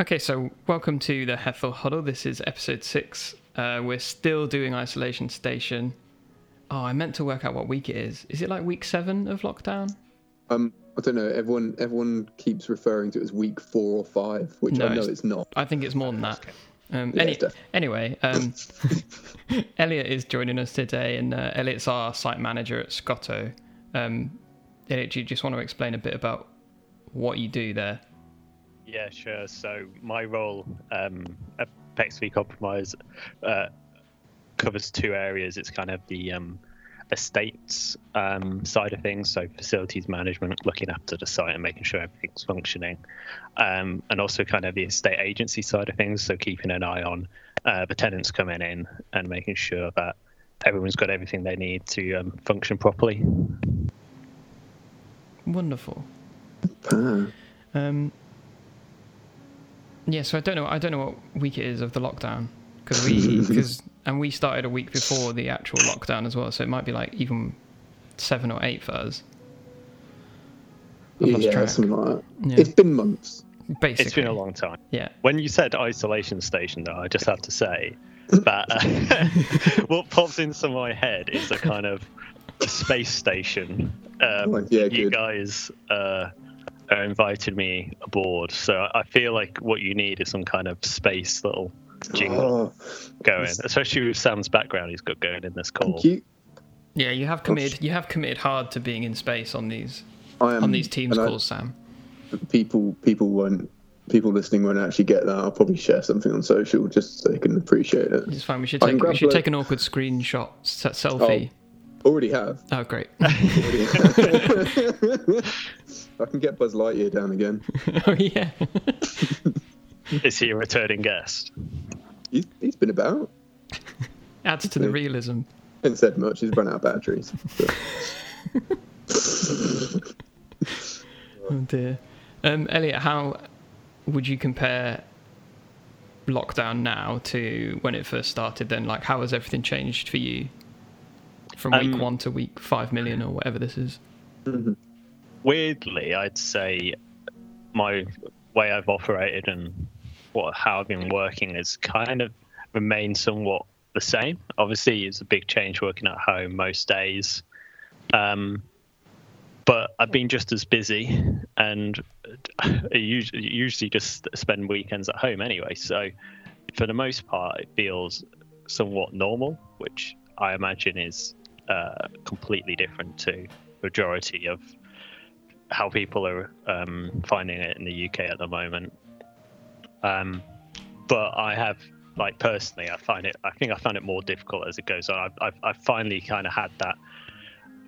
Okay, so welcome to the Hethel Huddle. This is episode 6. We're still doing Isolation Station. Oh, I meant to work out what week it is. Is it like week 7 of lockdown? I don't know. Everyone keeps referring to it as week 4 or 5, which I know it's not. I think it's more than that. Anyway, Elliot is joining us today, and Elliot's our site manager at Scotto. Elliot, do you just want to explain a bit about what you do there? Yeah, sure. So my role at PEXV Compromise covers two areas. It's kind of the estates side of things, so facilities management, looking after the site and making sure everything's functioning, and also kind of the estate agency side of things, so keeping an eye on the tenants coming in and making sure that everyone's got everything they need to function properly. Wonderful. Yeah, so I don't know what week it is of the lockdown, because we started a week before the actual lockdown as well, so it might be like even 7 or 8 for us. I've lost track. Something like that. Yeah. It's been months. Basically, it's been a long time. Yeah. When you said Isolation Station, though, I just have to say that what pops into my head is a kind of space station. You guys. Invited me aboard, so I feel like what you need is some kind of space little jingle going, especially with Sam's background he's got going in this call. Yeah, you have committed hard to being in space on these Teams calls, Sam. People listening won't actually get that. I'll probably share something on social just so they can appreciate it. It's fine. We should take an awkward screenshot selfie. Already have. Oh, great. I can get Buzz Lightyear down again. Oh, yeah. Is he a returning guest? He's been about. Adds to the realism. Hasn't said much. He's run out of batteries. But... Oh, dear. Elliot, how would you compare lockdown now to when it first started then? Like, how has everything changed for you? From week 1 to week 5 million or whatever this is. Weirdly, I'd say my way I've operated and how I've been working has kind of remained somewhat the same. Obviously, it's a big change working at home most days. But I've been just as busy, and I usually just spend weekends at home anyway. So for the most part, it feels somewhat normal, which I imagine is... completely different to majority of how people are finding it in the UK at the moment. But I have, like, personally, I found it more difficult as it goes on. I've finally kind of had that.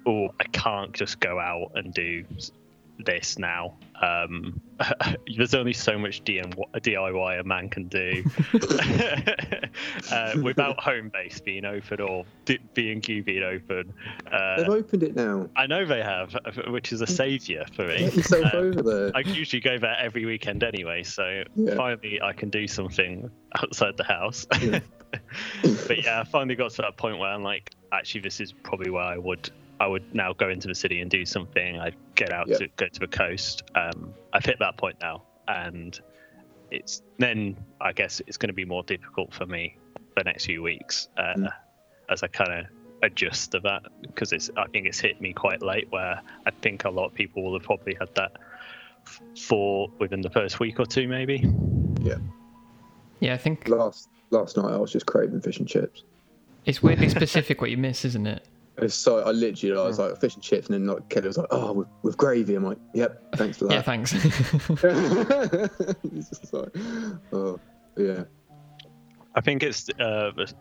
Oh, I can't just go out and do this now. There's only so much DIY a man can do without home base being open or B&Q being open. They've opened it now. I know they have, which is a saviour for me. Get yourself over there. I usually go there every weekend anyway, so finally I can do something outside the house. Yeah. But yeah, I finally got to that point where I'm like, actually, this is probably where I would now go into the city and do something. I'd get out to go to the coast. I've hit that point now, and it's then I guess it's going to be more difficult for me the next few weeks as I kind of adjust to that, because I think it's hit me quite late, where I think a lot of people will have probably had that within the first week or two, maybe. Yeah, I think last night I was just craving fish and chips. It's weirdly specific what you miss, isn't it? So I was like, fish and chips, and then like Kelly was like, oh, with gravy. I'm like, yep, thanks for that. Yeah, thanks. It's just like, oh, yeah. I think it's the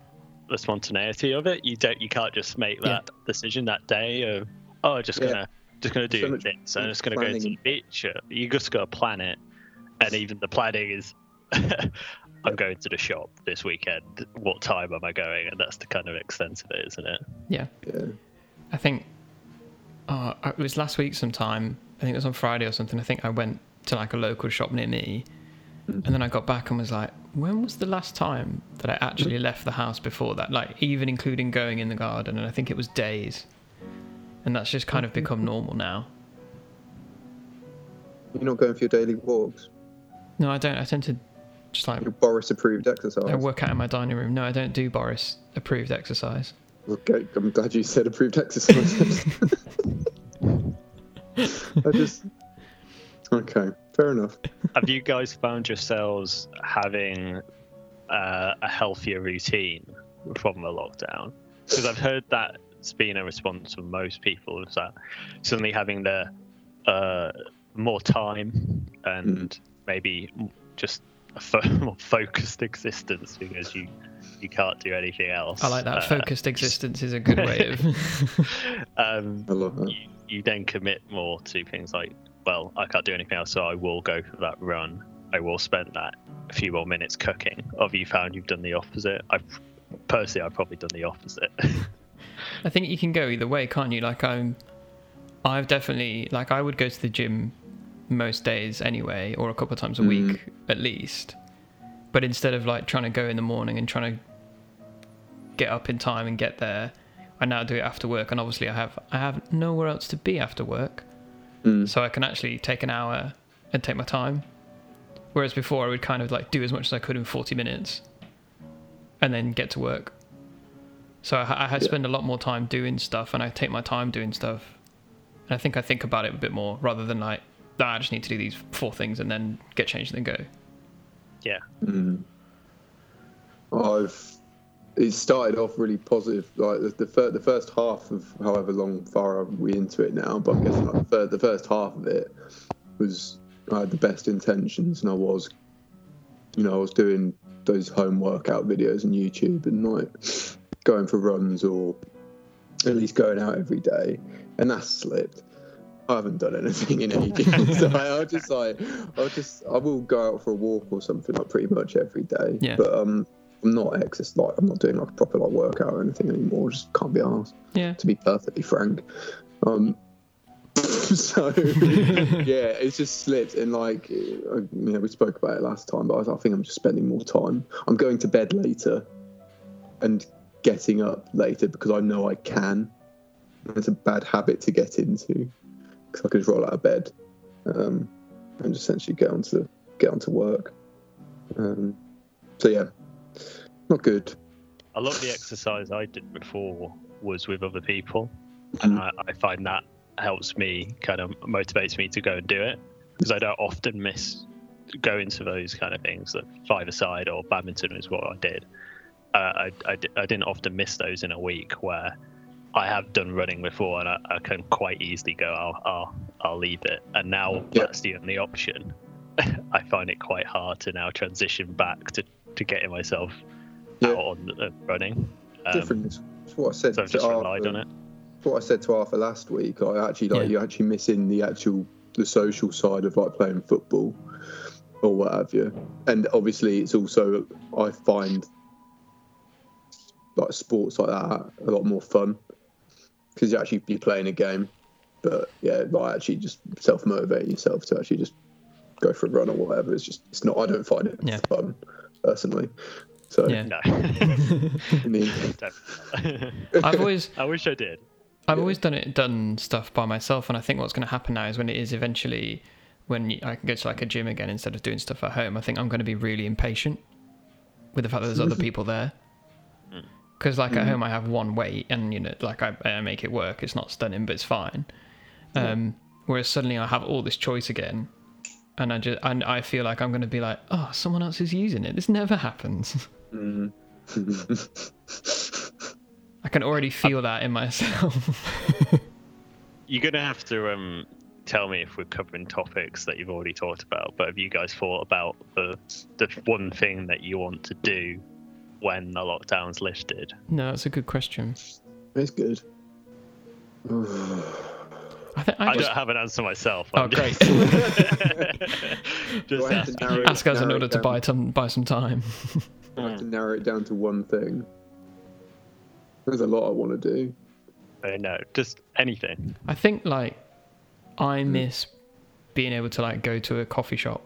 spontaneity of it. You can't just make that decision that day of, oh, I'm just gonna do so this. So I'm just gonna go to the beach. You just gotta plan it, and even the planning is. I'm going to the shop this weekend. What time am I going? And that's the kind of extent of it, isn't it? Yeah. I think it was last week sometime. I think it was on Friday or something. I think I went to like a local shop near me, and then I got back and was like, when was the last time that I actually left the house before that? Like, even including going in the garden. And I think it was days. And that's just kind of become normal now. You're not going for your daily walks? No, I don't. I tend to Just like your Boris approved exercise. I work out in my dining room. No, I don't do Boris approved exercise. Okay, I'm glad you said approved exercise. Okay, fair enough. Have you guys found yourselves having a healthier routine from the lockdown? Because I've heard that it's been a response from most people, is that suddenly having the more time and maybe just a more focused existence because you can't do anything else. I like that. Focused existence is a good way of... I love that. You then commit more to things like, well, I can't do anything else, so I will go for that run. I will spend that a few more minutes cooking. Have you found you've done the opposite? I've probably done the opposite. I think you can go either way, can't you? Like I've definitely, like, I would go to the gym most days anyway, or a couple of times a week at least. But instead of like trying to go in the morning and trying to get up in time and get there, I now do it after work, and obviously I have nowhere else to be after work, so I can actually take an hour and take my time. Whereas before I would kind of like do as much as I could in 40 minutes and then get to work. So I spend a lot more time doing stuff, and I take my time doing stuff. And I think about it a bit more rather than like, I just need to do these four things and then get changed and then go. Yeah. It started off really positive, like the first half of however long far we into it now, but I guess like the first half of it was I had the best intentions, and I was doing those home workout videos on YouTube and like going for runs or at least going out every day, and that's slipped. I haven't done anything in ages, so I will go out for a walk or something like pretty much every day. Yeah. But I'm not I'm not doing like a proper like workout or anything anymore. I just can't be arsed. Yeah. To be perfectly frank. So yeah, it's just slipped, and like we spoke about it last time, but I think I'm just spending more time. I'm going to bed later and getting up later because I know I can. It's a bad habit to get into. Because I could just roll out of bed and just essentially get onto work. So yeah, not good. A lot of the exercise I did before was with other people, and I find that helps me, kind of motivates me to go and do it, because I don't often miss going to those kind of things. Like five-a-side or badminton is what I did. I didn't often miss those in a week where I have done running before, and I can quite easily go, I'll leave it. And now that's the only option. I find it quite hard to now transition back to getting myself out on running. That's what I said. So I've just relied on it. That's what I said to Arthur last week. I actually you're actually missing the social side of like playing football or what have you. And obviously, it's also I find like sports like that a lot more fun. Because you actually be playing a game, but yeah, by actually just self-motivating yourself to actually just go for a run or whatever. It's not. I don't find it fun personally. So yeah, no. I wish I did. I've always done stuff by myself, and I think what's going to happen now is when I can go to like a gym again instead of doing stuff at home. I think I'm going to be really impatient with the fact that there's other people there. Because like at home I have one weight, and like I make it work. It's not stunning, but it's fine. Whereas suddenly I have all this choice again, and I feel like I'm going to be like, oh, someone else is using it. This never happens. I can already feel that in myself. You're going to have to tell me if we're covering topics that you've already talked about. But have you guys thought about the one thing that you want to do when the lockdown's lifted? No, that's a good question. It's good. I don't have an answer myself. I'm great. Just ask us in order to buy some time. I have to narrow it down to one thing. There's a lot I want to do. No, just anything. I think like I miss being able to like go to a coffee shop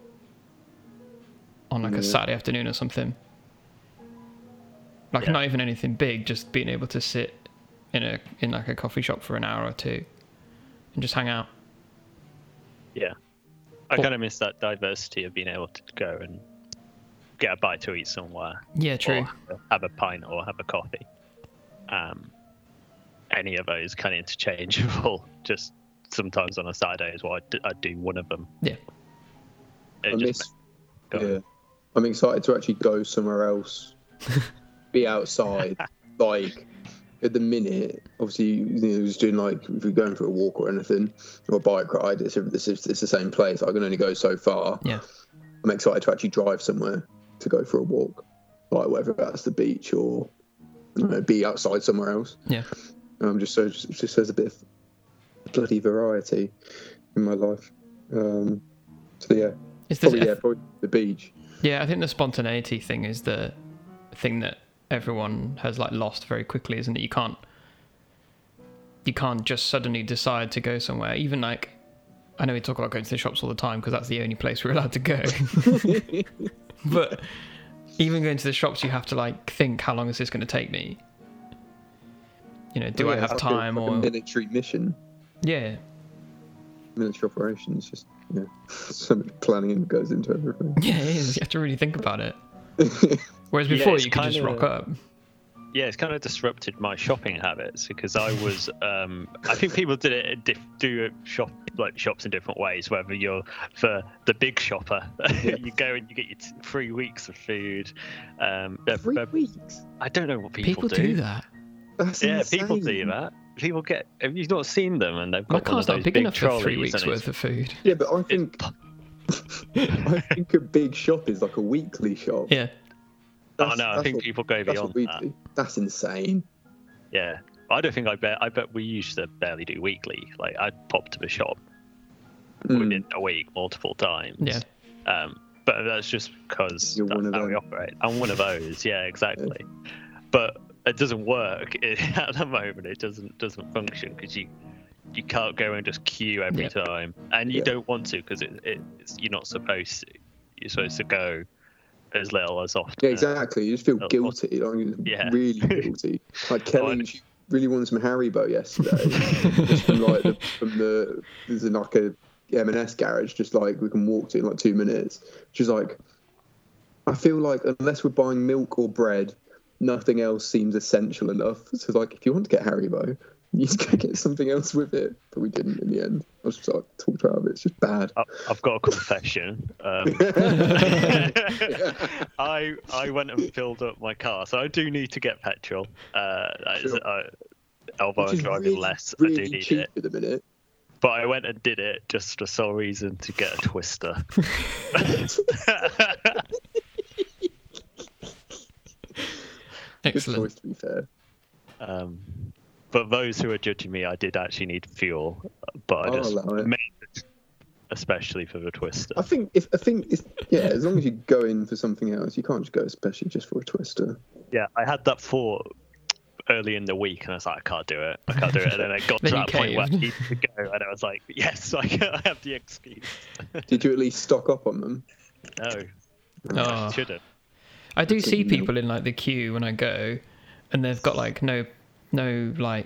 on like a Saturday afternoon or something. Like not even anything big, just being able to sit in a coffee shop for an hour or two and just hang out. Yeah. I kind of miss that diversity of being able to go and get a bite to eat somewhere. Yeah, true. Have a pint or have a coffee. Any of those kind of interchangeable. Just sometimes on a Saturday is what I do one of them. Yeah. I'm excited to actually go somewhere else, be outside. Like at the minute, obviously, I was doing like if you're going for a walk or anything or a bike ride, it's the same place. I can only go so far. Yeah. I'm excited to actually drive somewhere to go for a walk, like whether that's the beach or be outside somewhere else. Yeah. Just there's a bit of bloody variety in my life. Probably the beach. Yeah, I think the spontaneity thing is the thing that everyone has like lost very quickly, isn't it? You can't just suddenly decide to go somewhere. Even like, I know we talk about going to the shops all the time because that's the only place we're allowed to go. But even going to the shops, you have to like think, how long is this going to take me? Do I have time or a military mission? Yeah. Military operations, just so much planning goes into everything. Yeah, it is. You have to really think about it. Whereas before, you could just rock up. Yeah, it's kind of disrupted my shopping habits because I was. I think people do shops in different ways. Whether you're for the big shopper, you go and you get your 3 weeks of food. 3 weeks. I don't know what people do. People do that. That's insane. People do that. People get. Have you not seen them? And they've got one of those big trolleys. 3 weeks worth of food. Yeah, but I think a big shop is like a weekly shop. Yeah. I think people go beyond that. That's insane. Yeah, I don't think I bet we used to barely do weekly. Like I'd pop to the shop within a week multiple times. Yeah. But that's just because that's how we operate. I'm one of those. Yeah, exactly. Yeah. But it doesn't work at the moment. It doesn't function because you can't go and just queue every time, and you don't want to because you're not supposed to. You're supposed to go as little as often. Yeah, exactly. You just feel guilty. Like, really guilty. Like Kelly, she really wanted some Haribo yesterday. Just there's like a M&S garage, just like we can walk to in like 2 minutes. She's like, I feel like unless we're buying milk or bread, nothing else seems essential enough. So like, if you want to get Haribo, you just go get something else with it. But we didn't in the end. I was just like, talked out of it. It's just bad. I've got a confession. I went and filled up my car, so I do need to get petrol. Although I'm driving really, less, really I do need it. At the minute. But I went and did it just for sole reason to get a Twister. Excellent. Good choice, to be fair. But those who are judging me, I did actually need fuel, but I just made it, especially for the Twister. I think as long as you go in for something else, you can't just go especially just for a Twister. Yeah, I had that thought early in the week, and I was like, I can't do it. And then I got to that point where I needed to go, and I was like, yes, I have the excuse. Did you at least stock up on them? No, I shouldn't. I do see people in like the queue when I go, and they've got like no like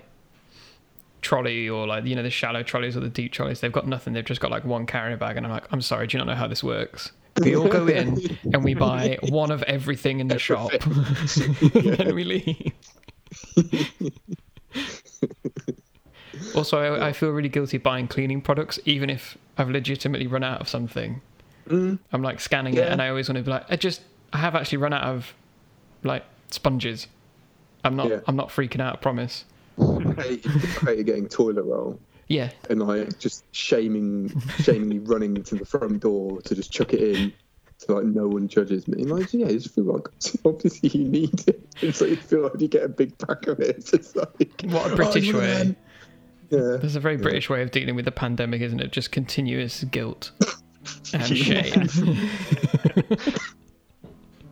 trolley or like the shallow trolleys or the deep trolleys. They've got nothing. They've just got like one carrier bag, and I'm like, I'm sorry, do you not know how this works? We all go in and we buy one of everything in the shop, and then we leave. Also, I feel really guilty buying cleaning products, even if I've legitimately run out of something. I'm like scanning it, and I always want to be like, I have actually run out of like sponges. I'm not freaking out, I promise. I hate getting toilet roll. Yeah. And like just shamingly running to the front door to just chuck it in so like no one judges me. And like, I just feel like obviously you need it. It's like you feel like you get a big pack of it. It's just like, what a British way. Yeah. There's a very British way of dealing with the pandemic, isn't it? Just continuous guilt and shame.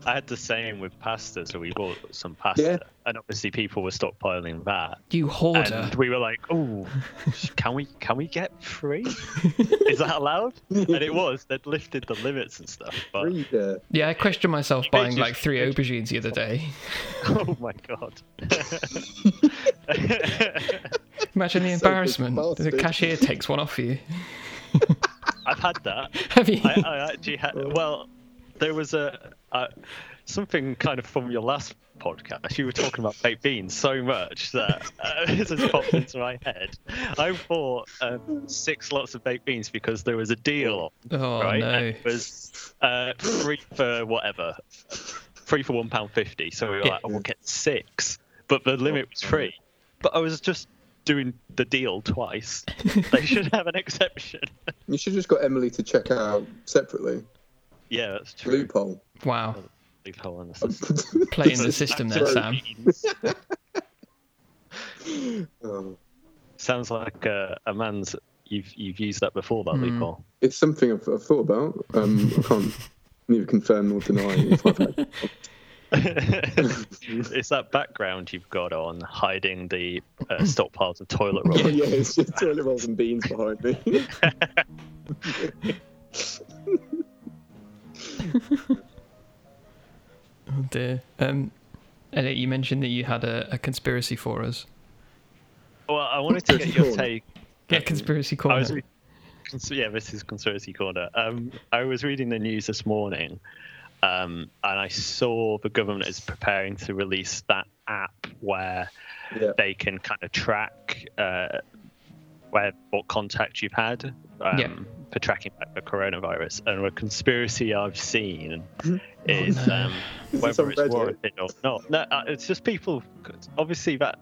I had the same with pasta, so we bought some pasta, and obviously people were stockpiling that. You hoarder! And we were like, "Oh, can we get free? Is that allowed?" And it was. They'd lifted the limits and stuff. But... Yeah, I questioned myself buying like 3 aubergines the other day. Oh my god! Imagine the embarrassment. The cashier takes one off you. I've had that. Have you? I actually had. Well. There was a something kind of from your last podcast. You were talking about baked beans so much that this has popped into my head. I bought 6 lots of baked beans because there was a deal on. Oh, right? No. And it was free for whatever. Free for £1.50. So we were like, oh, we'll get 6. But the limit was free. But I was just doing the deal twice. They should have an exception. You should have just got Emily to check out separately. Yeah, that's true. Loophole. Wow. Loophole in the system. Playing the system there, Sam. Sounds like a man's. You've used that before, that loophole. It's something I've thought about. I can't neither confirm nor deny it. It's that background you've got on hiding the stockpiles of toilet rolls. Yeah, it's just toilet rolls and beans behind me. Oh dear. Elliot, you mentioned that you had a conspiracy for us. Well, I wanted to get your take. Yeah, Conspiracy Corner. This is Conspiracy Corner. I was reading the news this morning, and I saw the government is preparing to release that app where they can kind of track what contact you've had for tracking back the coronavirus. And the conspiracy I've seen is whether it's warranted or not. No, it's just people. Obviously, that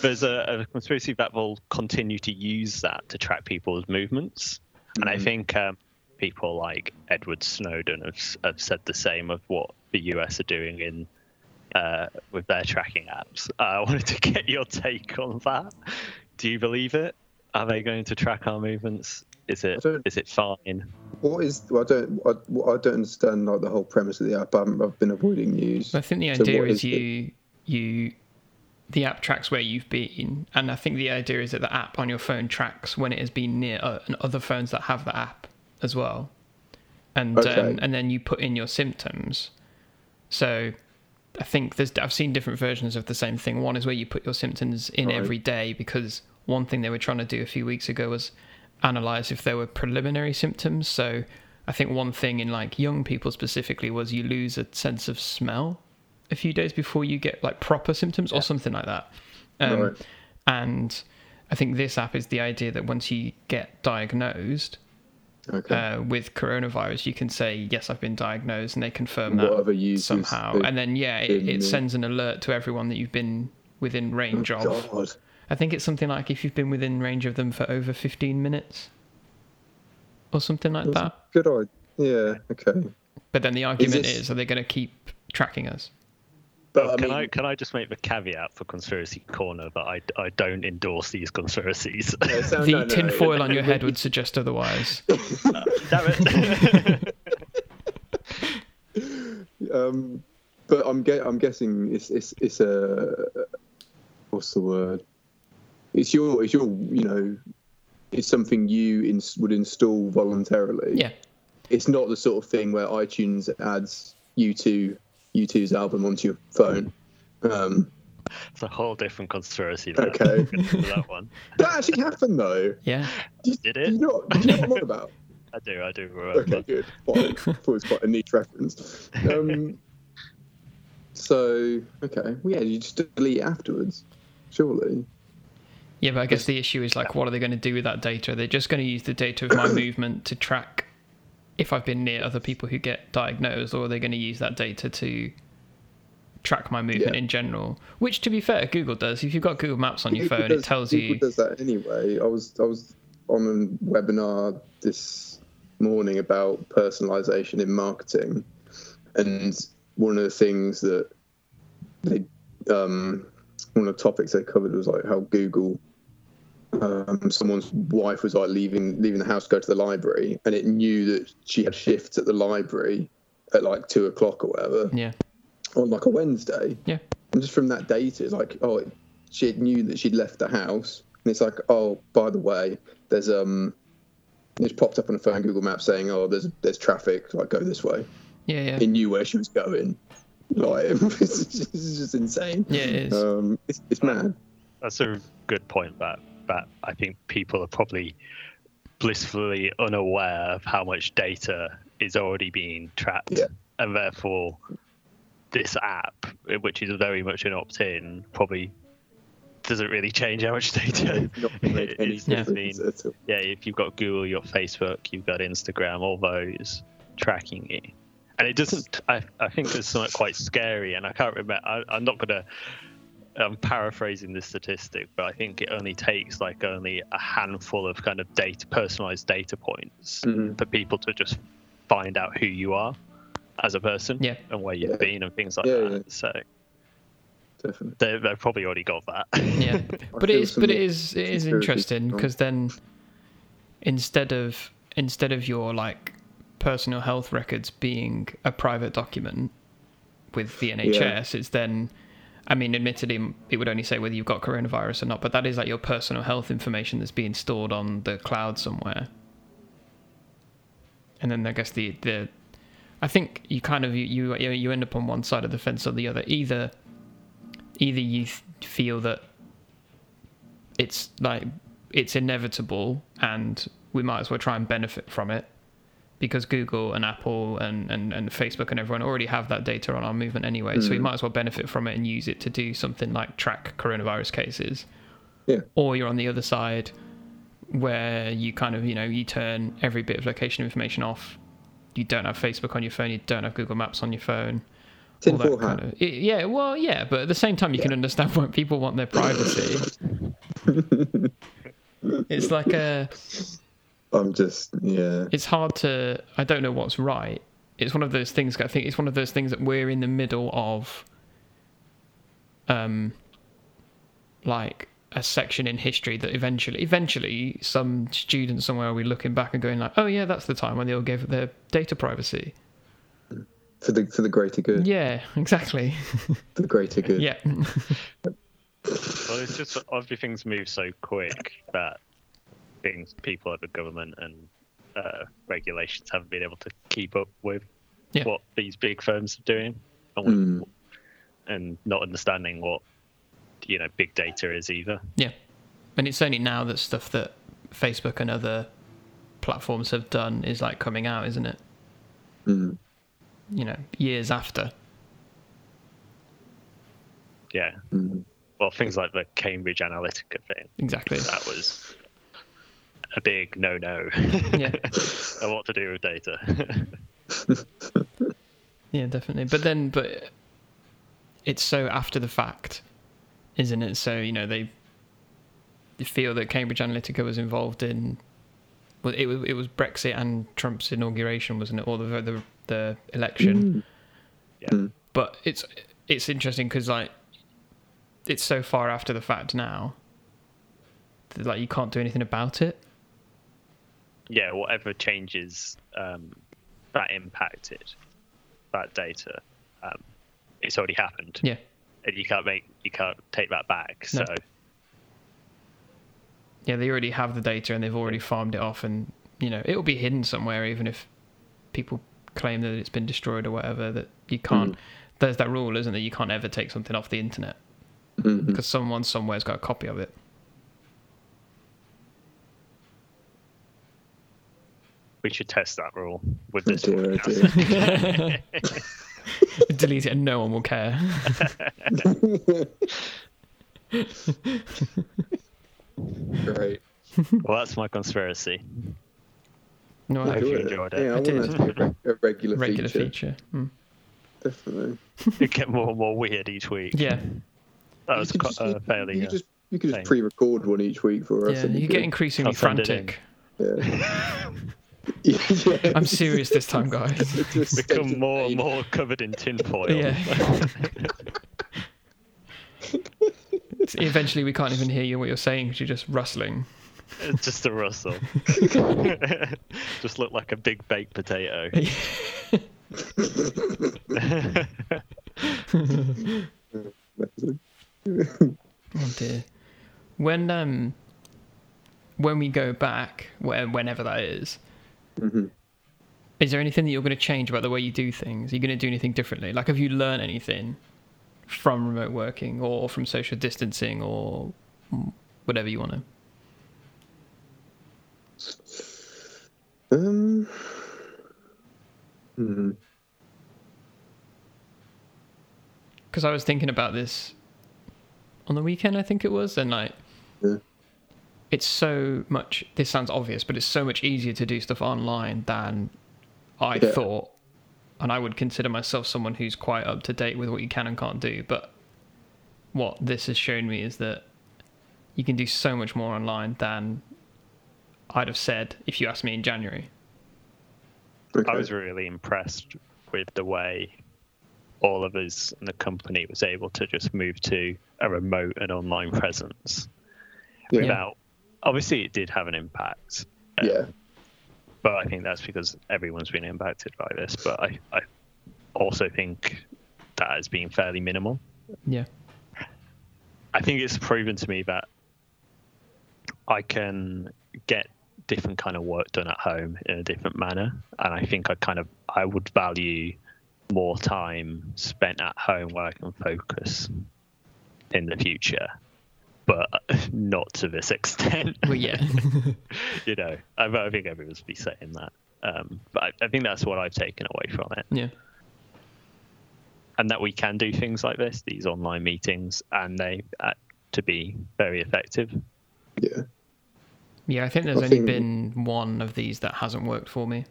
there's a conspiracy that will continue to use that to track people's movements. And I think people like Edward Snowden have said the same of what the US are doing in with their tracking apps. I wanted to get your take on that. Do you believe it? Are they going to track our movements? Is it fine? What is? Well, I don't understand like the whole premise of the app. I've been avoiding news. I think the idea is the app tracks where you've been, and I think the idea is that the app on your phone tracks when it has been near and other phones that have the app as well, and and then you put in your symptoms. So I think I've seen different versions of the same thing. One is where you put your symptoms in every day, because one thing they were trying to do a few weeks ago was analyze if there were preliminary symptoms. So I think one thing in like young people specifically was you lose a sense of smell a few days before you get like proper symptoms or something like that. And I think this app is the idea that once you get diagnosed with coronavirus, you can say, yes, I've been diagnosed, and they confirm that somehow. And then, it sends an alert to everyone that you've been within range of. God. I think it's something like if you've been within range of them for over 15 minutes or something like that. Good idea. Yeah, okay. But then the argument is, are they going to keep tracking us? But, can I just make the caveat for Conspiracy Corner that I don't endorse these conspiracies? Yeah, the tinfoil on your head would suggest otherwise. Damn it. But I'm guessing it's a what's the word? It's your it's something you would install voluntarily. Yeah. It's not the sort of thing where iTunes adds U2's album onto your phone. It's a whole different conspiracy. That one. That actually happened though. Yeah. Did it? Do you know what I'm on about? I do. Remember. Okay, good. Well, I thought it was quite a neat reference. So, okay. Well, yeah, you just delete it afterwards, surely. Yeah, but I guess the issue is like, what are they going to do with that data? Are they just going to use the data of my movement to track if I've been near other people who get diagnosed, or are they going to use that data to track my movement in general? Which, to be fair, Google does. If you've got Google Maps on your phone, it tells you. Google does that anyway. I was on a webinar this morning about personalization in marketing, and one of the things that they, one of the topics they covered was like how Google. Someone's wife was like leaving the house to go to the library, and it knew that she had shifts at the library at like 2:00 or whatever on like a Wednesday, and just from that data it's like, oh, she knew that she'd left the house, and it's like, oh, by the way, there's it's popped up on the phone Google Maps saying, oh, there's traffic, like go this way. It knew where she was going. Like it's just insane. It is. It's mad. That's a good point, that I think people are probably blissfully unaware of how much data is already being trapped. Yeah. And therefore, this app, which is very much an opt-in, probably doesn't really change how much data it's happening. Yeah, if you've got Google, you've got Facebook, you've got Instagram, all those tracking you. And it doesn't, I think there's something quite scary, and I can't remember, I'm paraphrasing this statistic, but I think it only takes only a handful of kind of personalized data points for people to just find out who you are as a person and where you've been and things like that. Yeah. So definitely, they've probably already got that. Yeah, but it is interesting because then instead of your personal health records being a private document with the NHS, it's then. I mean, admittedly, it would only say whether you've got coronavirus or not, but that is your personal health information that's being stored on the cloud somewhere. And then I guess I think you kind of you end up on one side of the fence or the other. Either you feel that it's it's inevitable and we might as well try and benefit from it because Google and Apple and Facebook and everyone already have that data on our movement anyway, so we might as well benefit from it and use it to do something like track coronavirus cases. Yeah. Or you're on the other side where you kind of, you turn every bit of location information off. You don't have Facebook on your phone, you don't have Google Maps on your phone. All that kind of, but at the same time, you can understand why people want their privacy. It's it's hard to. I don't know what's right. It's one of those things. I think it's one of those things that we're in the middle of. A section in history that eventually, some student somewhere will be looking back and going "Oh yeah, that's the time when they all gave up their data privacy for the greater good." Yeah, exactly. For the greater good. Yeah. Well, it's just everything's moved so quick that. People at the government and regulations haven't been able to keep up with what these big firms are doing and not understanding what big data is either. Yeah, and it's only now that stuff that Facebook and other platforms have done is coming out, isn't it? Mm. Years after. Yeah. Mm. Well, things like the Cambridge Analytica thing. Exactly. That was a big no. Yeah. And what to do with data. Yeah, definitely. But it's so after the fact, isn't it? So, they feel that Cambridge Analytica was involved in, well, it was Brexit and Trump's inauguration, wasn't it? Or the election. Mm. Yeah. But it's interesting because it's so far after the fact now, that, you can't do anything about it. Yeah, whatever changes that impacted that data, it's already happened. Yeah, and you can't take that back. No. So yeah, they already have the data and they've already farmed it off, and it will be hidden somewhere, even if people claim that it's been destroyed or whatever. That you can't. Mm. There's that rule, isn't there? You can't ever take something off the internet because someone somewhere's got a copy of it. We should test that rule with this podcast. Delete it and no one will care. Great. Well, that's my conspiracy. No, I hope you enjoyed it. Yeah, I did. A regular feature. Mm. Definitely. It get more and more weird each week. Yeah. That was fairly. You could just pre-record one each week for us. Yeah, you get increasingly frantic. Yeah. Yeah. I'm serious this time, guys. Become more and more covered in tinfoil. Yeah. Eventually, we can't even hear what you're saying because you're just rustling. It's just a rustle. Just look like a big baked potato. Oh dear. When we go back, whenever that is. Mm-hmm. Is there anything that you're going to change about the way you do things? Are you going to do anything differently? Have you learned anything from remote working or from social distancing or whatever you want to? Because I was thinking about this on the weekend, I think it was, and like, it's so much. This sounds obvious, but it's so much easier to do stuff online than I thought. And I would consider myself someone who's quite up to date with what you can and can't do. But what this has shown me is that you can do so much more online than I'd have said if you asked me in January. Okay. I was really impressed with the way all of us in the company was able to just move to a remote and online presence. Without, obviously, it did have an impact. But I think that's because everyone's been impacted by this. But I also think that has been fairly minimal. Yeah. I think it's proven to me that I can get different kind of work done at home in a different manner, and I think I would value more time spent at home where I can focus in the future, but not to this extent. Well, yeah. You know, I think everyone's be saying that, but I think that's what I've taken away from it. Yeah. And that we can do things like this, these online meetings, and they to be very effective. Yeah. Yeah, I think there's only been one of these that hasn't worked for me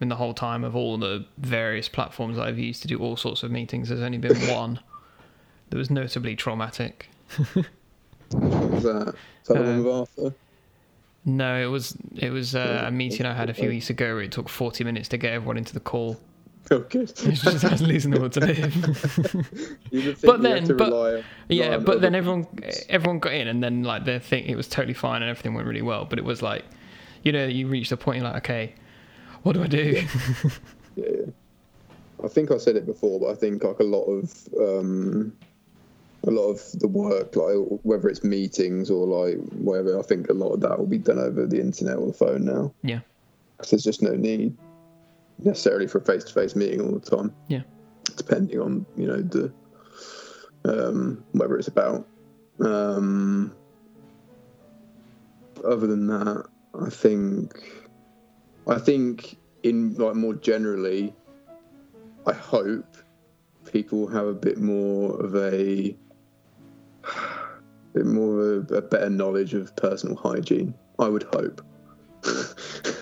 in the whole time of all the various platforms that I've used to do all sorts of meetings. There's only been one that was notably traumatic. Was that Telegram with Arthur? No, it was a meeting I had a few weeks ago where it took 40 minutes to get everyone into the call. Oh, good. It's just I was losing the will to live. But then everyone got in, and then like their thing, it was totally fine, and everything went really well. But it was like, you know, you reach the point, you're like, okay, what do I do? Yeah. I think I said it before, but I think like a lot of the work, like whether it's meetings or like whatever, I think a lot of that will be done over the internet or the phone now. Yeah. Because there's just no need necessarily for a face-to-face meeting all the time. Yeah. Depending on, you know, the whether it's about. Other than that, I think in like more generally, I hope people have a bit more of a better knowledge of personal hygiene. I would hope.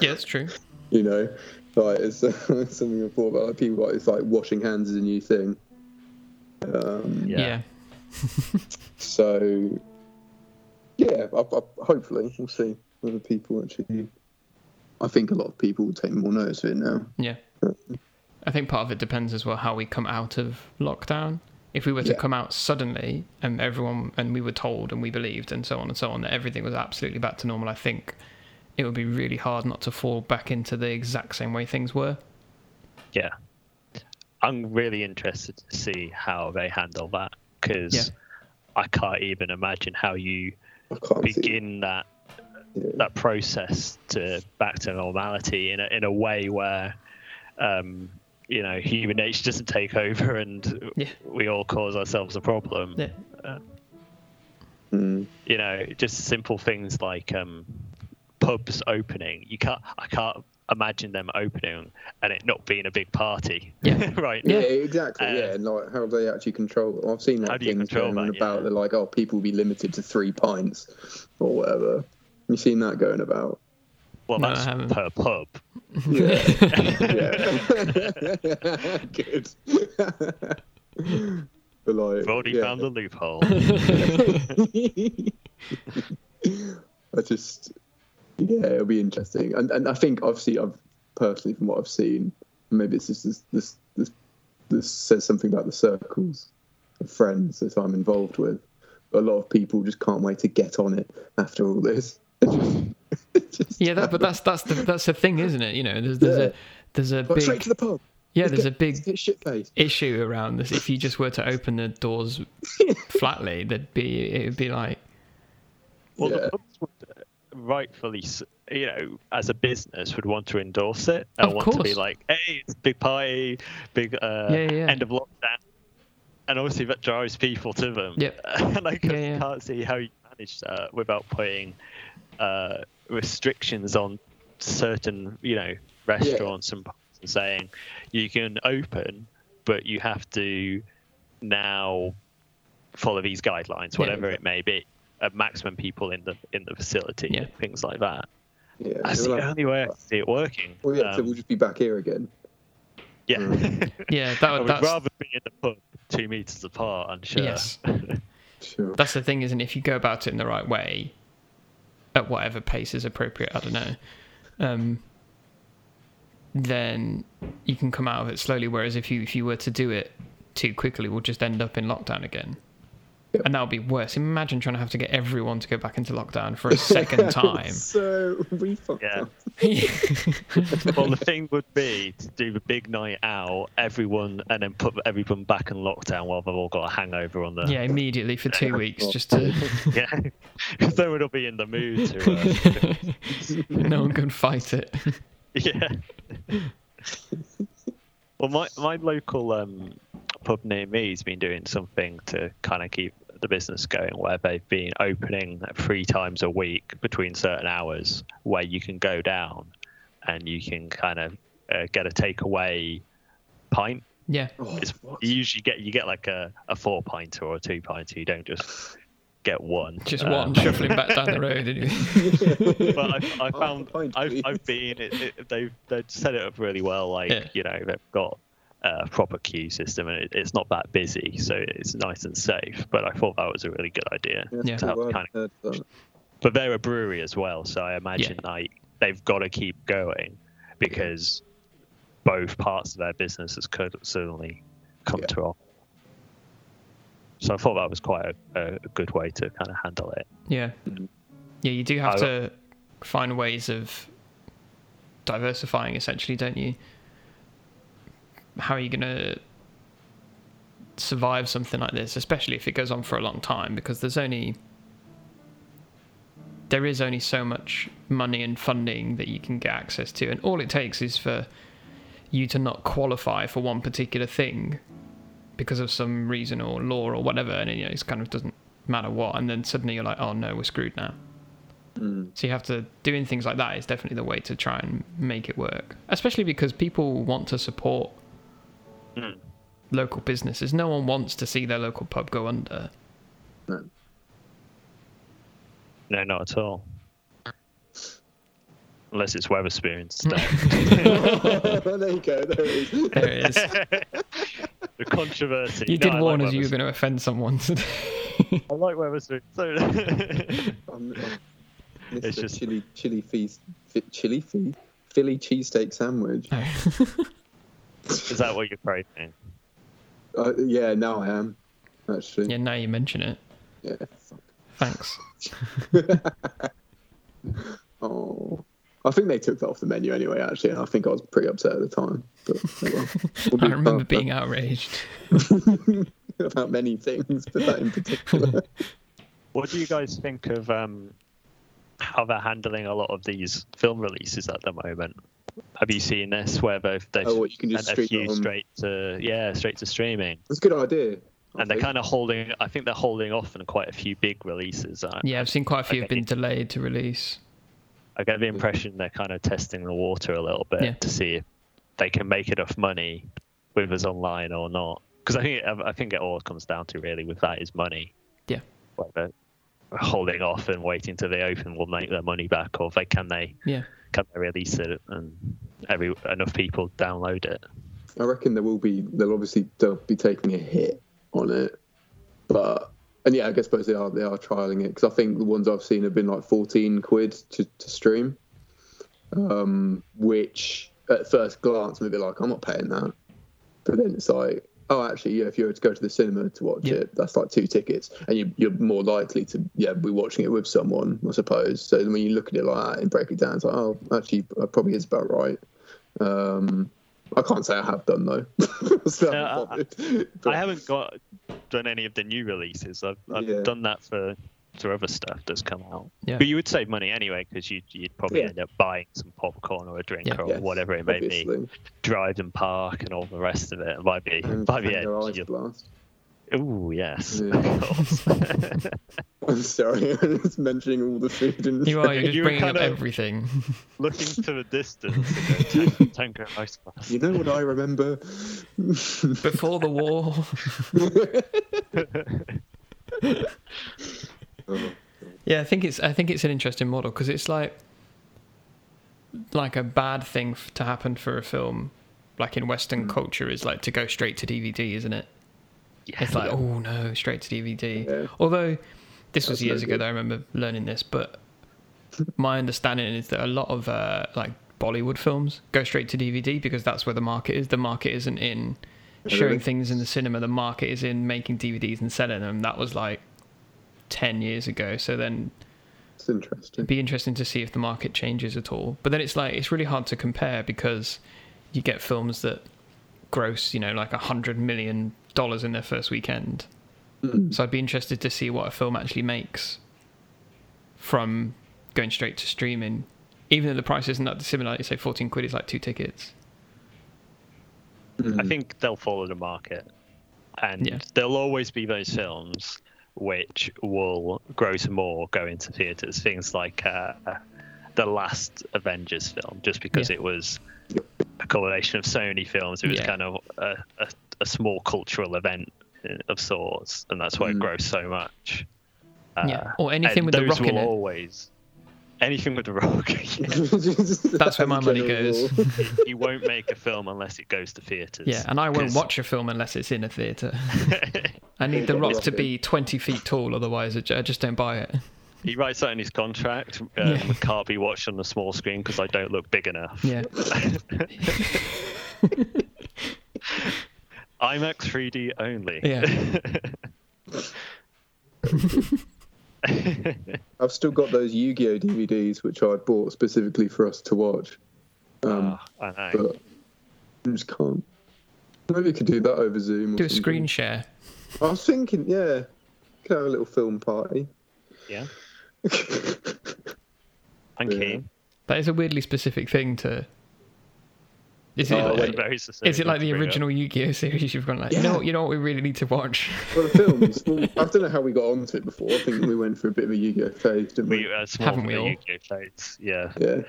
Yeah, that's true. You know, like it's something I thought about. Like people, like, it's like washing hands is a new thing. So, yeah, hopefully we'll see whether people actually. I think a lot of people will take more notice of it now. Yeah, I think part of it depends as well how we come out of lockdown. If we were to come out suddenly and everyone and we were told and we believed and so on that everything was absolutely back to normal, I think it would be really hard not to fall back into the exact same way things were. Yeah. I'm really interested to see how they handle that, because I can't even imagine how you begin that process to back to normality in a way where, you know, human nature doesn't take over and we all cause ourselves a problem. Yeah. You know, just simple things like... pubs opening, I can't imagine them opening and it not being a big party. Right. Yeah, exactly. And like, how do they actually control it? I've seen like things going on about they're like, oh, people will be limited to 3 pints or whatever. You've seen that going about? Well, no, that's per pub. Yeah. Good. But like, we've already found the loophole. Yeah, it'll be interesting, and I think obviously I've personally, from what I've seen, maybe it's just this says something about the circles of friends that I'm involved with. But a lot of people just can't wait to get on it after all this. That's the thing, isn't it? You know, there's a big straight to the pub. Yeah, there's a big issue around this. If you just were to open the doors flatly, it would be like, well, the pubs would rightfully, you know, as a business would want to endorse it and to be like, hey, it's big party, big end of lockdown, and obviously that drives people to them. And I can't see how you manage that without putting restrictions on certain, you know, restaurants and bars and saying you can open, but you have to now follow these guidelines, whatever it may be, at maximum people in the facility, things like that. Yeah, that's the only way I can see it working. Well, so we'll just be back here again. Yeah, I would rather be in the pub 2 meters apart. I'm sure. Yes. Sure. That's the thing, isn't it? If you go about it in the right way, at whatever pace is appropriate, I don't know, then you can come out of it slowly. Whereas if you were to do it too quickly, we'll just end up in lockdown again. Yep. And that would be worse. Imagine trying to have to get everyone to go back into lockdown for a second time. So we fucked up. Well, the thing would be to do the big night out, everyone, and then put everyone back in lockdown while they've all got a hangover on the... Yeah, immediately for 2 weeks, just to... Yeah, because no one will be in the mood to... No one can fight it. Yeah. Well, my local... pub near me has been doing something to kind of keep the business going, where they've been opening 3 times a week between certain hours, where you can go down and you can kind of get a takeaway pint. Yeah, you usually get like a 4-pint or a 2-pint. You don't just get one. Just one shuffling back down the road. But I found I've been. They've set it up really well. Like you know, they've got a proper queue system, and it's not that busy, so it's nice and safe. But I thought that was a really good idea. Yeah. To have kind of... But they're a brewery as well, so I imagine they've got to keep going, because both parts of their businesses could certainly come to off. So I thought that was quite a good way to kind of handle it. Yeah, yeah, you do have to find ways of diversifying, essentially, don't you? How are you going to survive something like this, especially if it goes on for a long time? Because there is only so much money and funding that you can get access to, and all it takes is for you to not qualify for one particular thing because of some reason or law or whatever, and you know, it kind of doesn't matter what, and then suddenly you're like, oh no, we're screwed now. So you have to, doing things like that is definitely the way to try and make it work, especially because people want to support local businesses. No one wants to see their local pub go under. No, not at all. Unless it's Wetherspoons stuff. There you go. There it is. There it is. The controversy. You did warn us you were going to offend someone today. I like Wetherspoons. It's just Philly cheesesteak sandwich. Is that what you're craving? Yeah, now I am. Actually. Yeah, now you mention it. Yeah. Thanks. Oh, I think they took that off the menu anyway. Actually, and I think I was pretty upset at the time. But I remember being outraged about many things, but that in particular. What do you guys think of how they're handling a lot of these film releases at the moment? Have you seen this, where they've sent a few straight to streaming? That's a good idea. And they're kind of holding, I think they're holding off on quite a few big releases. Yeah, I've seen quite a few have been delayed to release. I get the impression they're kind of testing the water a little bit to see if they can make enough money with us online or not. Because I think it all comes down to, really, with that, is money. Yeah. Whether holding off and waiting till they open will make their money back, or can they release it and enough people download it. I reckon they'll obviously be taking a hit on it, I suppose they are trialing it, because I think the ones I've seen have been like 14 quid to stream, which at first glance maybe like, I'm not paying that, but then it's like, oh, actually, yeah. If you were to go to the cinema to watch it, that's like 2 tickets, and you're more likely to be watching it with someone, I suppose. So when you look at it like that and break it down, it's like, oh, actually, probably is about right. I can't say I have done, though. I haven't done any of the new releases. I've done that for other stuff that's come out. Yeah. But you would save money anyway, because you'd probably end up buying some popcorn or a drink or whatever it may be. Drive and park and all the rest of it. By the end, Oh yes. Yeah. I'm sorry, I'm just mentioning all the food. And you are, you're just bringing up everything. Looking to the distance. Tango ice bath. You know what I remember? Before the war. Yeah, I think it's an interesting model because it's like a bad thing to happen for a film, like in Western culture, is like to go straight to DVD, isn't it? Yeah. It's like, oh no, straight to DVD. Yeah. Although this was years ago that I remember learning this, but my understanding is that a lot of like Bollywood films go straight to DVD because that's where the market is. The market isn't in showing things in the cinema. The market is in making DVDs and selling them. That was like 10 years ago. So then it's interesting. It'd be interesting to see if the market changes at all. But then it's like, it's really hard to compare because you get films that gross, you know, like $100 million in their first weekend. So I'd be interested to see what a film actually makes from going straight to streaming, even though the price isn't that dissimilar. You say 14 quid is like 2 tickets. I think they'll follow the market, and there'll always be those films which will gross more going to theaters, things like the last Avengers film, just because it was a combination of so many films. It was kind of a small cultural event of sorts, and that's why it grows so much. Or anything with The Rock in it. Always anything with The Rock. That's where my money goes. You won't make a film unless it goes to theaters. Yeah, and I won't watch a film unless it's in a theater. I need The Rock to be 20 feet tall, otherwise I just don't buy it. He writes that in his contract. Can't be watched on the small screen because I don't look big enough. Yeah. IMAX 3D only. Yeah. I've still got those Yu-Gi-Oh DVDs which I bought specifically for us to watch. I know. But I just can't. Maybe we could do that over Zoom. Do a screen share. I was thinking, could have a little film party. Yeah. Thank you. That is a weirdly specific thing to. Is it like the original Yu-Gi-Oh series? You've gone like, you know what we really need to watch? Well, the films. I don't know how we got onto it before. I think we went for a bit of a Yu-Gi-Oh phase, didn't we? Haven't we all? Yu-Gi-Oh phase. Yeah. Yeah.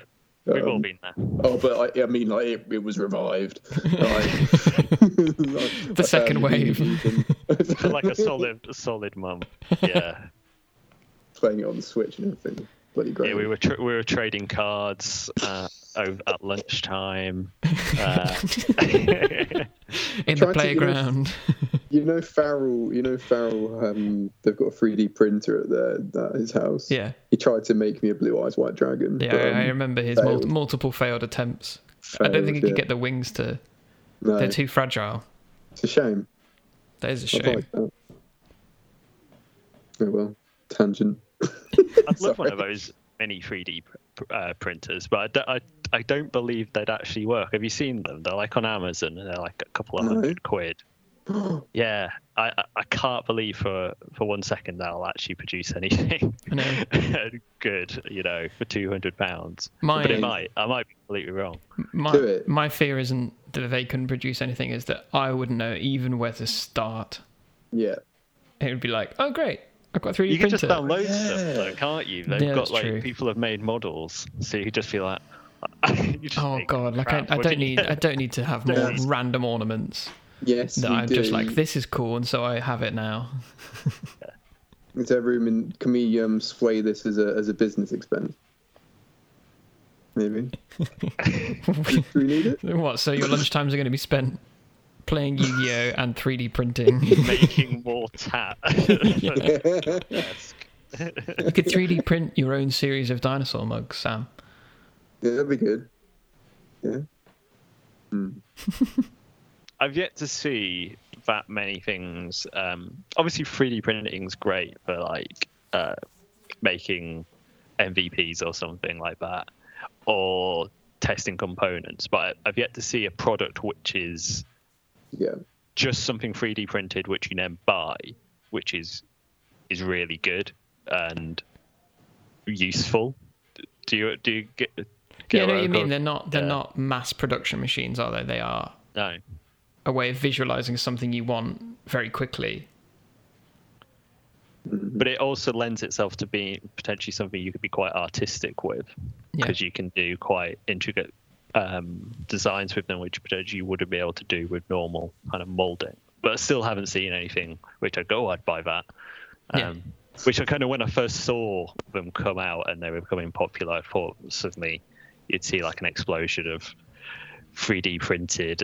We've all been there. Oh, but I mean, like it was revived. The second wave. For like a solid month. Yeah. Playing it on the Switch and everything. Bloody great. Yeah, we were trading cards. At lunchtime, in the playground. Farrell. They've got a 3D printer at his house. Yeah, he tried to make me a Blue Eyes White Dragon. Yeah, but, I remember his multiple failed attempts. I don't think he could get the wings to. No. They're too fragile. It's a shame. That is a shame. Like that. Oh well, tangent. I'd love one of those mini 3D printers, but I don't believe they'd actually work. Have you seen them? They're like on Amazon and they're like a couple of £100. Yeah, I can't believe for 1 second they'll actually produce anything good, you know, for £200. But it might. I might be completely wrong. My fear isn't that they couldn't produce anything, is that I wouldn't know even where to start. Yeah. It would be like, oh great, I've got 3D printer. You can just download stuff, though, can't you? They've got like true. People have made models, so you just feel like, oh god, like I don't need to have more random ornaments. Yes, that I'm just like, this is cool, and so I have it now. Is there room in? Can we sway this as a business expense? Maybe. Do we need it? What? So your lunchtimes are going to be spent playing Yu-Gi-Oh and 3D printing, making more tat. You could 3D print your own series of dinosaur mugs, Sam. Yeah, that'd be good. Yeah. I've yet to see that many things. Obviously, 3D printing's great for like making MVPs or something like that, or testing components. But I've yet to see a product which is just something 3D printed which you then buy, which is really good and useful. Do you get what you mean? They're not mass production machines, are they? They are a way of visualizing something you want very quickly But it also lends itself to being potentially something you could be quite artistic with, because you can do quite intricate designs with them, which potentially you wouldn't be able to do with normal kind of molding. But I still haven't seen anything which I'd go, I'd buy that. Which I kind of, when I first saw them come out and they were becoming popular, I thought suddenly you'd see like an explosion of 3D printed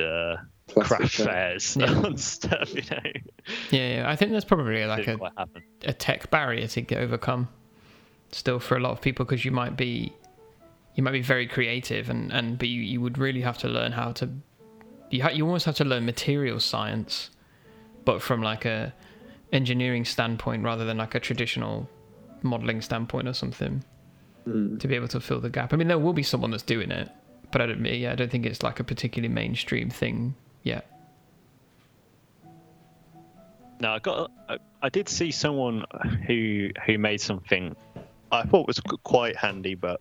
craft fairs and stuff, you know. I think there's probably like a tech barrier to get overcome still for a lot of people, because you might be very creative and but you would really have to learn how to you almost have to learn material science, but from like a engineering standpoint rather than like a traditional modeling standpoint or something to be able to fill the gap. I mean, there will be someone that's doing it, but I don't think it's like a particularly mainstream thing yet. No, I did see someone who made something I thought was quite handy, but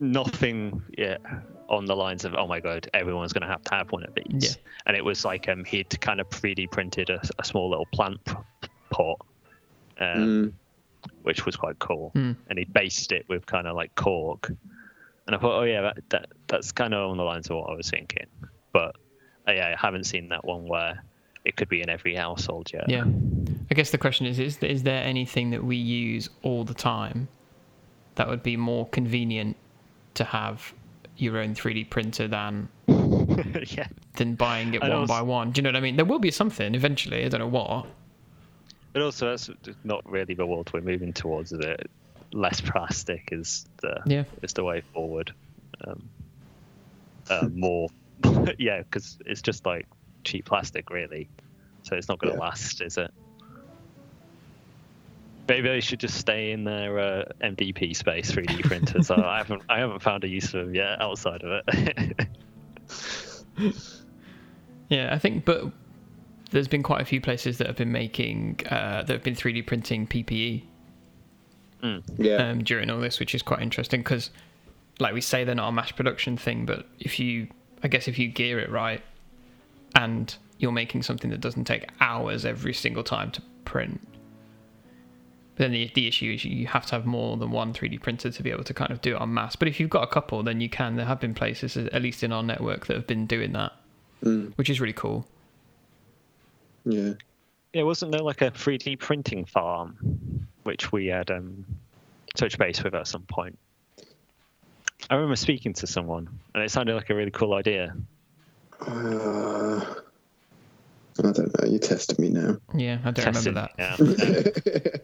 nothing yet on the lines of, oh my god, everyone's going to have one of these. And it was like he'd kind of 3D printed a small little plant pot, which was quite cool, and he based it with kind of like cork. And I thought, that's kind of on the lines of what I was thinking. But I haven't seen that one where it could be in every household yet. Yeah, I guess the question is there anything that we use all the time that would be more convenient to have your own 3D printer than than buying it by one? Do you know what I mean? There will be something eventually. I don't know what. But also, that's not really the world we're moving towards, is it? Less plastic is the way forward. More, because it's just like cheap plastic, really. So it's not going to last, is it? Maybe they should just stay in their MDP space, 3D printers. I haven't found a use for them yet outside of it. I think, but there's been quite a few places that have been making that have been 3D printing PPE. During all this, which is quite interesting, because like we say, they're not a mass production thing, but if you gear it right and you're making something that doesn't take hours every single time to print, but then the issue is you have to have more than one 3D printer to be able to kind of do it en masse. But if you've got a couple, then you can. There have been places, at least in our network, that have been doing that, which is really cool. Wasn't there like a 3D printing farm which we had touch base with at some point? I remember speaking to someone, and it sounded like a really cool idea. I don't know. You tested me now. Yeah, I don't remember that.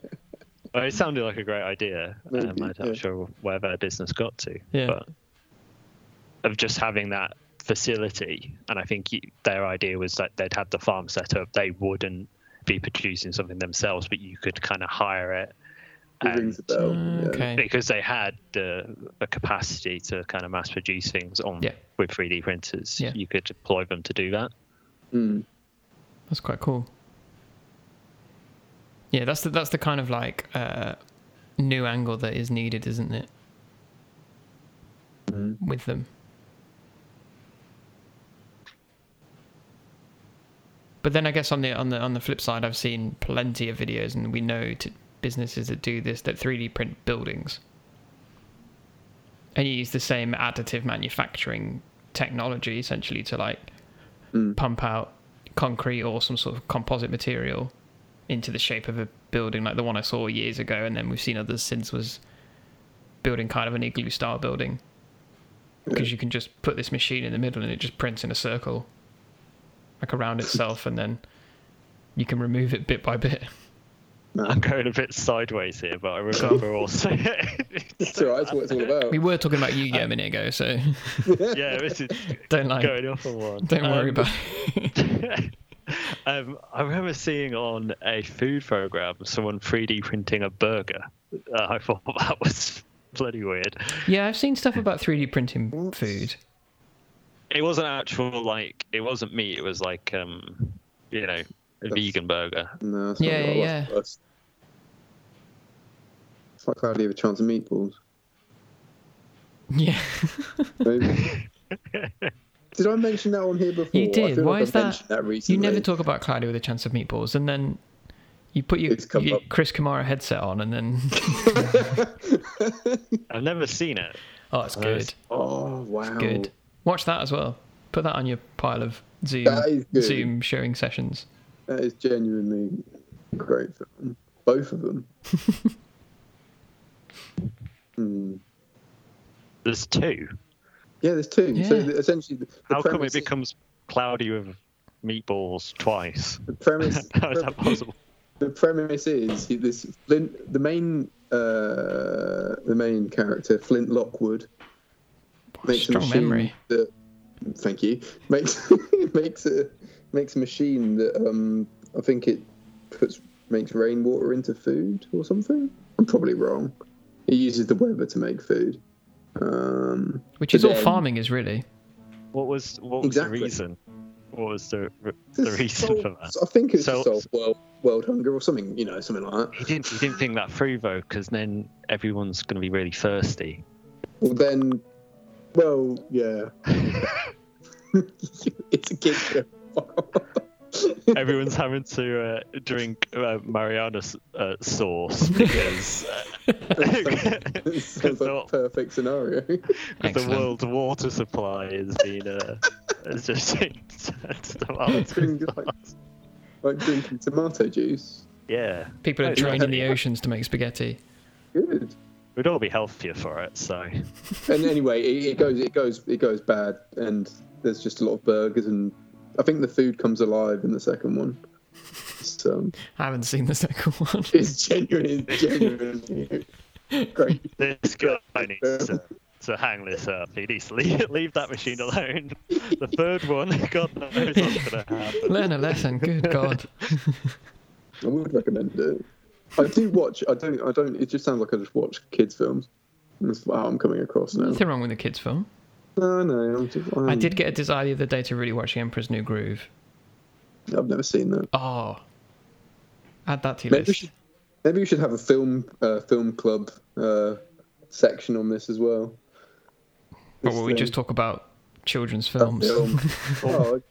Well, it sounded like a great idea. I'm not sure where that business got to. Yeah. But of just having that facility, and I think their idea was that they'd had the farm set up. They wouldn't be producing something themselves, but you could kind of hire it, because they had the capacity to kind of mass produce things with 3D printers. You could deploy them to do that. That's quite cool. That's the kind of like new angle that is needed, isn't it? With them. But then I guess on the flip side, I've seen plenty of videos, and we know businesses that do this, that 3D print buildings. And you use the same additive manufacturing technology essentially to like pump out concrete or some sort of composite material into the shape of a building, like the one I saw years ago, and then we've seen others since, was building kind of an igloo style building. Because you can just put this machine in the middle and it just prints in a circle, like around itself, and then you can remove it bit by bit. I'm going a bit sideways here, but I remember also. It's alright, that's what it's all about. We were talking about Yu-Gi-Oh! A minute ago, so. This is don't like going off on one. Don't worry about it. I remember seeing on a food program someone 3D printing a burger. I thought that was bloody weird. Yeah, I've seen stuff about 3D printing food. It wasn't actual, like, it wasn't meat. It was like, a vegan burger. No, that's not what it was. It's like Cloudy with a Chance of Meatballs. Yeah. Maybe. Did I mention that on here before? You did. Why is that? You never talk about Cloudy with a Chance of Meatballs, and then You put your Chris Kamara headset on and then... I've never seen it. Oh, it's good. Oh, wow. It's good. Watch that as well. Put that on your pile of Zoom sharing sessions. That is genuinely great film. Both of them. There's two. Yeah, there's two. Yeah. So essentially, how come it becomes Cloudy with Meatballs twice? The premise. How is that possible? The premise is this: Flint, the main character, Flint Lockwood, makes a machine. Strong memory. Thank you. Makes a machine that I think it makes rainwater into food or something. I'm probably wrong. It uses the weather to make food. Which is all farming is really. What was the reason? What was the reason for that? I think it's to solve world hunger or something, something like that. He didn't think that through though, because then everyone's going to be really thirsty. Well, yeah. It's a kid show. Everyone's having to drink Mariana sauce because sounds like a perfect scenario. The world's water supply has been just like drinking tomato juice. Yeah, people are draining the oceans to make spaghetti. Good. We'd all be healthier for it. So. And anyway, it goes bad, and there's just a lot of burgers and. I think the food comes alive in the second one. So, I haven't seen the second one. It's genuine. Great. This guy needs to hang this up. He needs to leave that machine alone. The third one, God knows what's going to happen. Learn a lesson, good God. I would recommend it. It just sounds like I just watch kids' films. That's how I'm coming across now. Nothing wrong with a kids' film. No, I did get a desire the other day to really watch The Emperor's New Groove. I've never seen that. Oh, add that to your list. Maybe we should have a film club section on this as well. We just talk about children's films? Or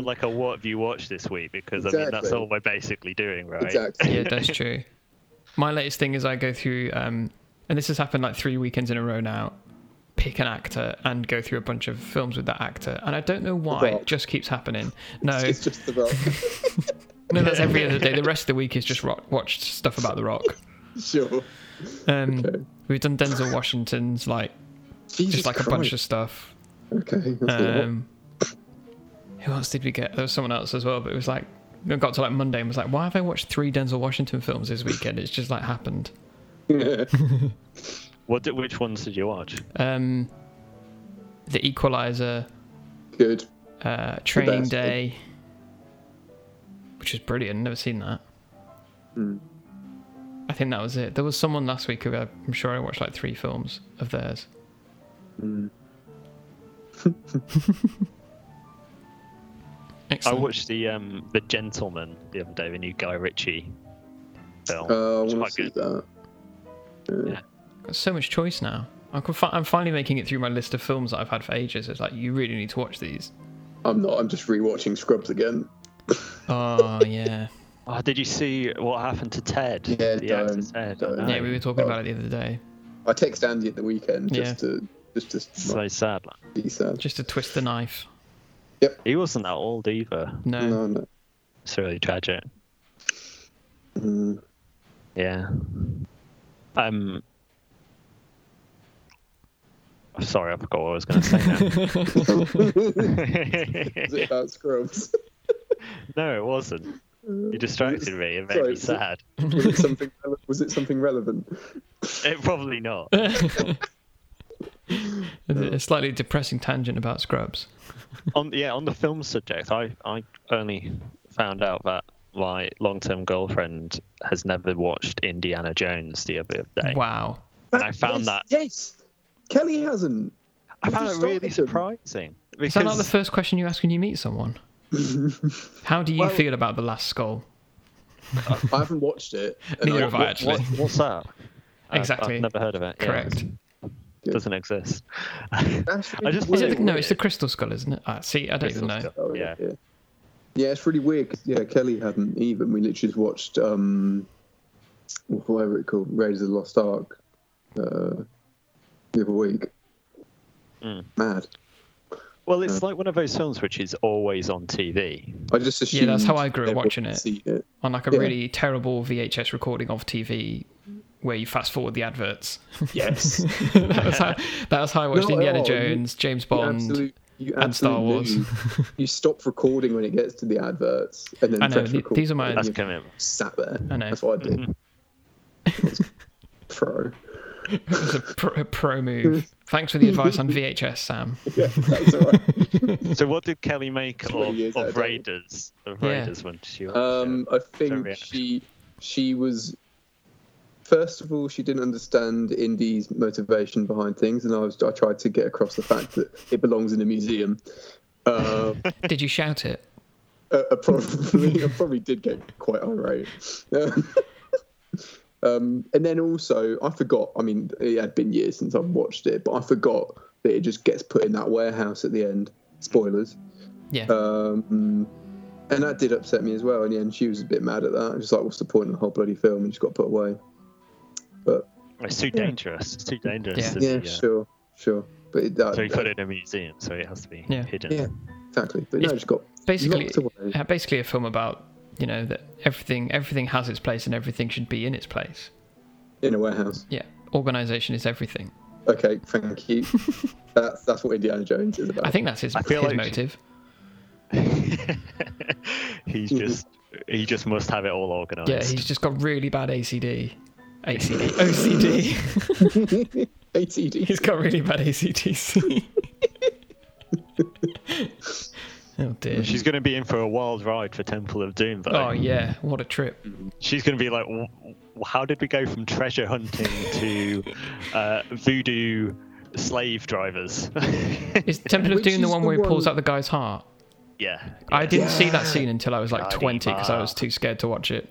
like a what have you watched this week? Because exactly. I mean that's all we're basically doing, right? Exactly. Yeah, that's true. My latest thing is I go through, and this has happened like 3 weekends in a row now. Pick an actor and go through a bunch of films with that actor, and I don't know why it just keeps happening. No, it's just The Rock. No, that's every other day. The rest of the week is just watched stuff about The Rock. Sure. Okay. We've done Denzel Washington's a bunch of stuff. Okay. Who else did we get? There was someone else as well, but it was like we got to like Monday and was like, why have I watched 3 Denzel Washington films this weekend? It's just like happened. Yeah. Which ones did you watch? The Equalizer. Good. Training Day. Which is brilliant. Never seen that. Mm. I think that was it. There was someone last week who I'm sure I watched like 3 films of theirs. Mm. I watched the Gentleman the other day, the new Guy Ritchie film. Oh, I want to see that. Yeah. Got so much choice now. I'm finally making it through my list of films that I've had for ages. It's like, you really need to watch these. I'm not. I'm just rewatching Scrubs again. Oh, yeah. Oh, did you see what happened to Ted? Yeah, Ted. Yeah, we were talking about it the other day. I texted Andy at the weekend to so sad. Be sad. Just to twist the knife. Yep. He wasn't that old either. No. It's really tragic. Mm. Yeah. Sorry, I forgot what I was going to say now. Was it about Scrubs? No, it wasn't. You distracted me and made me sad. Was it something relevant? Probably not. A slightly depressing tangent about Scrubs. On the film subject, I only found out that my long-term girlfriend has never watched Indiana Jones the other day. Wow. And I found that... Yes! Kelly hasn't. I found it really surprising. Is that not the first question you ask when you meet someone? How do you feel about The Last Skull? I haven't watched it. Neither have I, actually. What's that? Exactly. I've never heard of it. Correct. Yeah, it doesn't exist. I just it's the crystal skull, isn't it? See, I don't even know. Skull, yeah. Yeah, it's really weird because Kelly hadn't even. We literally just watched whatever it called, Raiders of the Lost Ark, the other week. Mm. Mad. Well, it's like one of those films which is always on TV. I just assumed that's how I grew up watching it on like a really terrible VHS recording of TV where you fast forward the adverts. Yes, that was how I watched Indiana Jones, James Bond. And Star Wars. You stop recording when it gets to the adverts, and then record. These are mine. That's coming up. Sat there. I know. That's what I did. It was a pro move. Thanks for the advice on VHS, Sam. Yeah, that's all right. So, what did Kelly make of Raiders? Of Raiders when she was I think she was. First of all, she didn't understand Indy's motivation behind things, and I tried to get across the fact that it belongs in a museum. Did you shout it? I probably did get quite irate. And then also, I forgot. I mean, it had been years since I've watched it, but I forgot that it just gets put in that warehouse at the end. Spoilers. Yeah. And that did upset me as well. And she was a bit mad at that. Just like, what's the point of the whole bloody film? And just got put away. But it's too dangerous. It's too dangerous. Yeah, sure. But so you put it in a museum, so it has to be hidden. Yeah, exactly. But it's got basically a film about that everything has its place and everything should be in its place. In a warehouse. Yeah, organisation is everything. Okay, thank you. that's what Indiana Jones is about. I think that's his motive. He just must have it all organised. Yeah, he's just got really bad OCD. ACD. He's got really bad ACDC. Oh dear. She's going to be in for a wild ride for Temple of Doom, though. Oh yeah, what a trip. She's going to be like, how did we go from treasure hunting to voodoo slave drivers? Is Temple of Doom the one where he pulls out the guy's heart? Yeah. I didn't see that scene until I was like 20 because I was too scared to watch it.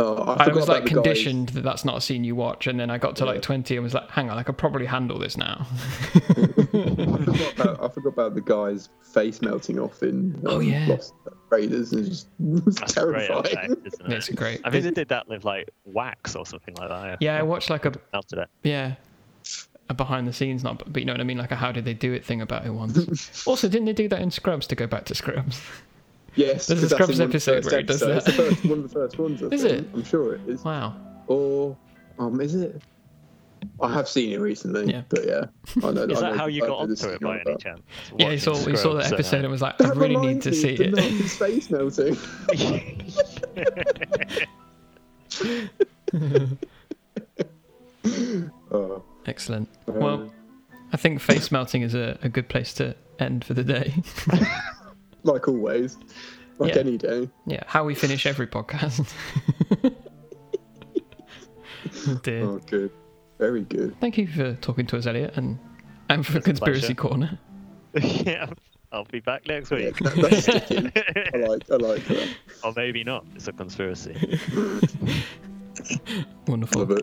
Oh, I was like conditioned that that's not a scene you watch, and then I got to like 20 and was like, hang on, I could probably handle this now. I forgot about the guy's face melting off in Lost Raiders. That's terrifying. Great effect, isn't it? It's great. I think they did that with like wax or something like that. I watched like a behind the scenes, but you know what I mean, like a how did they do it thing about it once. Also, didn't they do that in Scrubs, to go back to Scrubs? Yes, there's a Scrubs episode where it does that. It's one of the first ones, I think. Is it? I'm sure it is. Wow. Or, is it? I have seen it recently, but I know. Is that how you got onto it by any chance? Yeah, he saw the episode and was like, I really need to see it. His face melting. Excellent. Well, I think face melting is a good place to end for the day. Like always, any day. Yeah, how we finish every podcast. Dear. Oh, good. Very good. Thank you for talking to us, Elliot, and for Conspiracy Corner. Yeah, I'll be back next week. Yeah, that's sticking. I like that. Or maybe not. It's a conspiracy. Wonderful. Love it.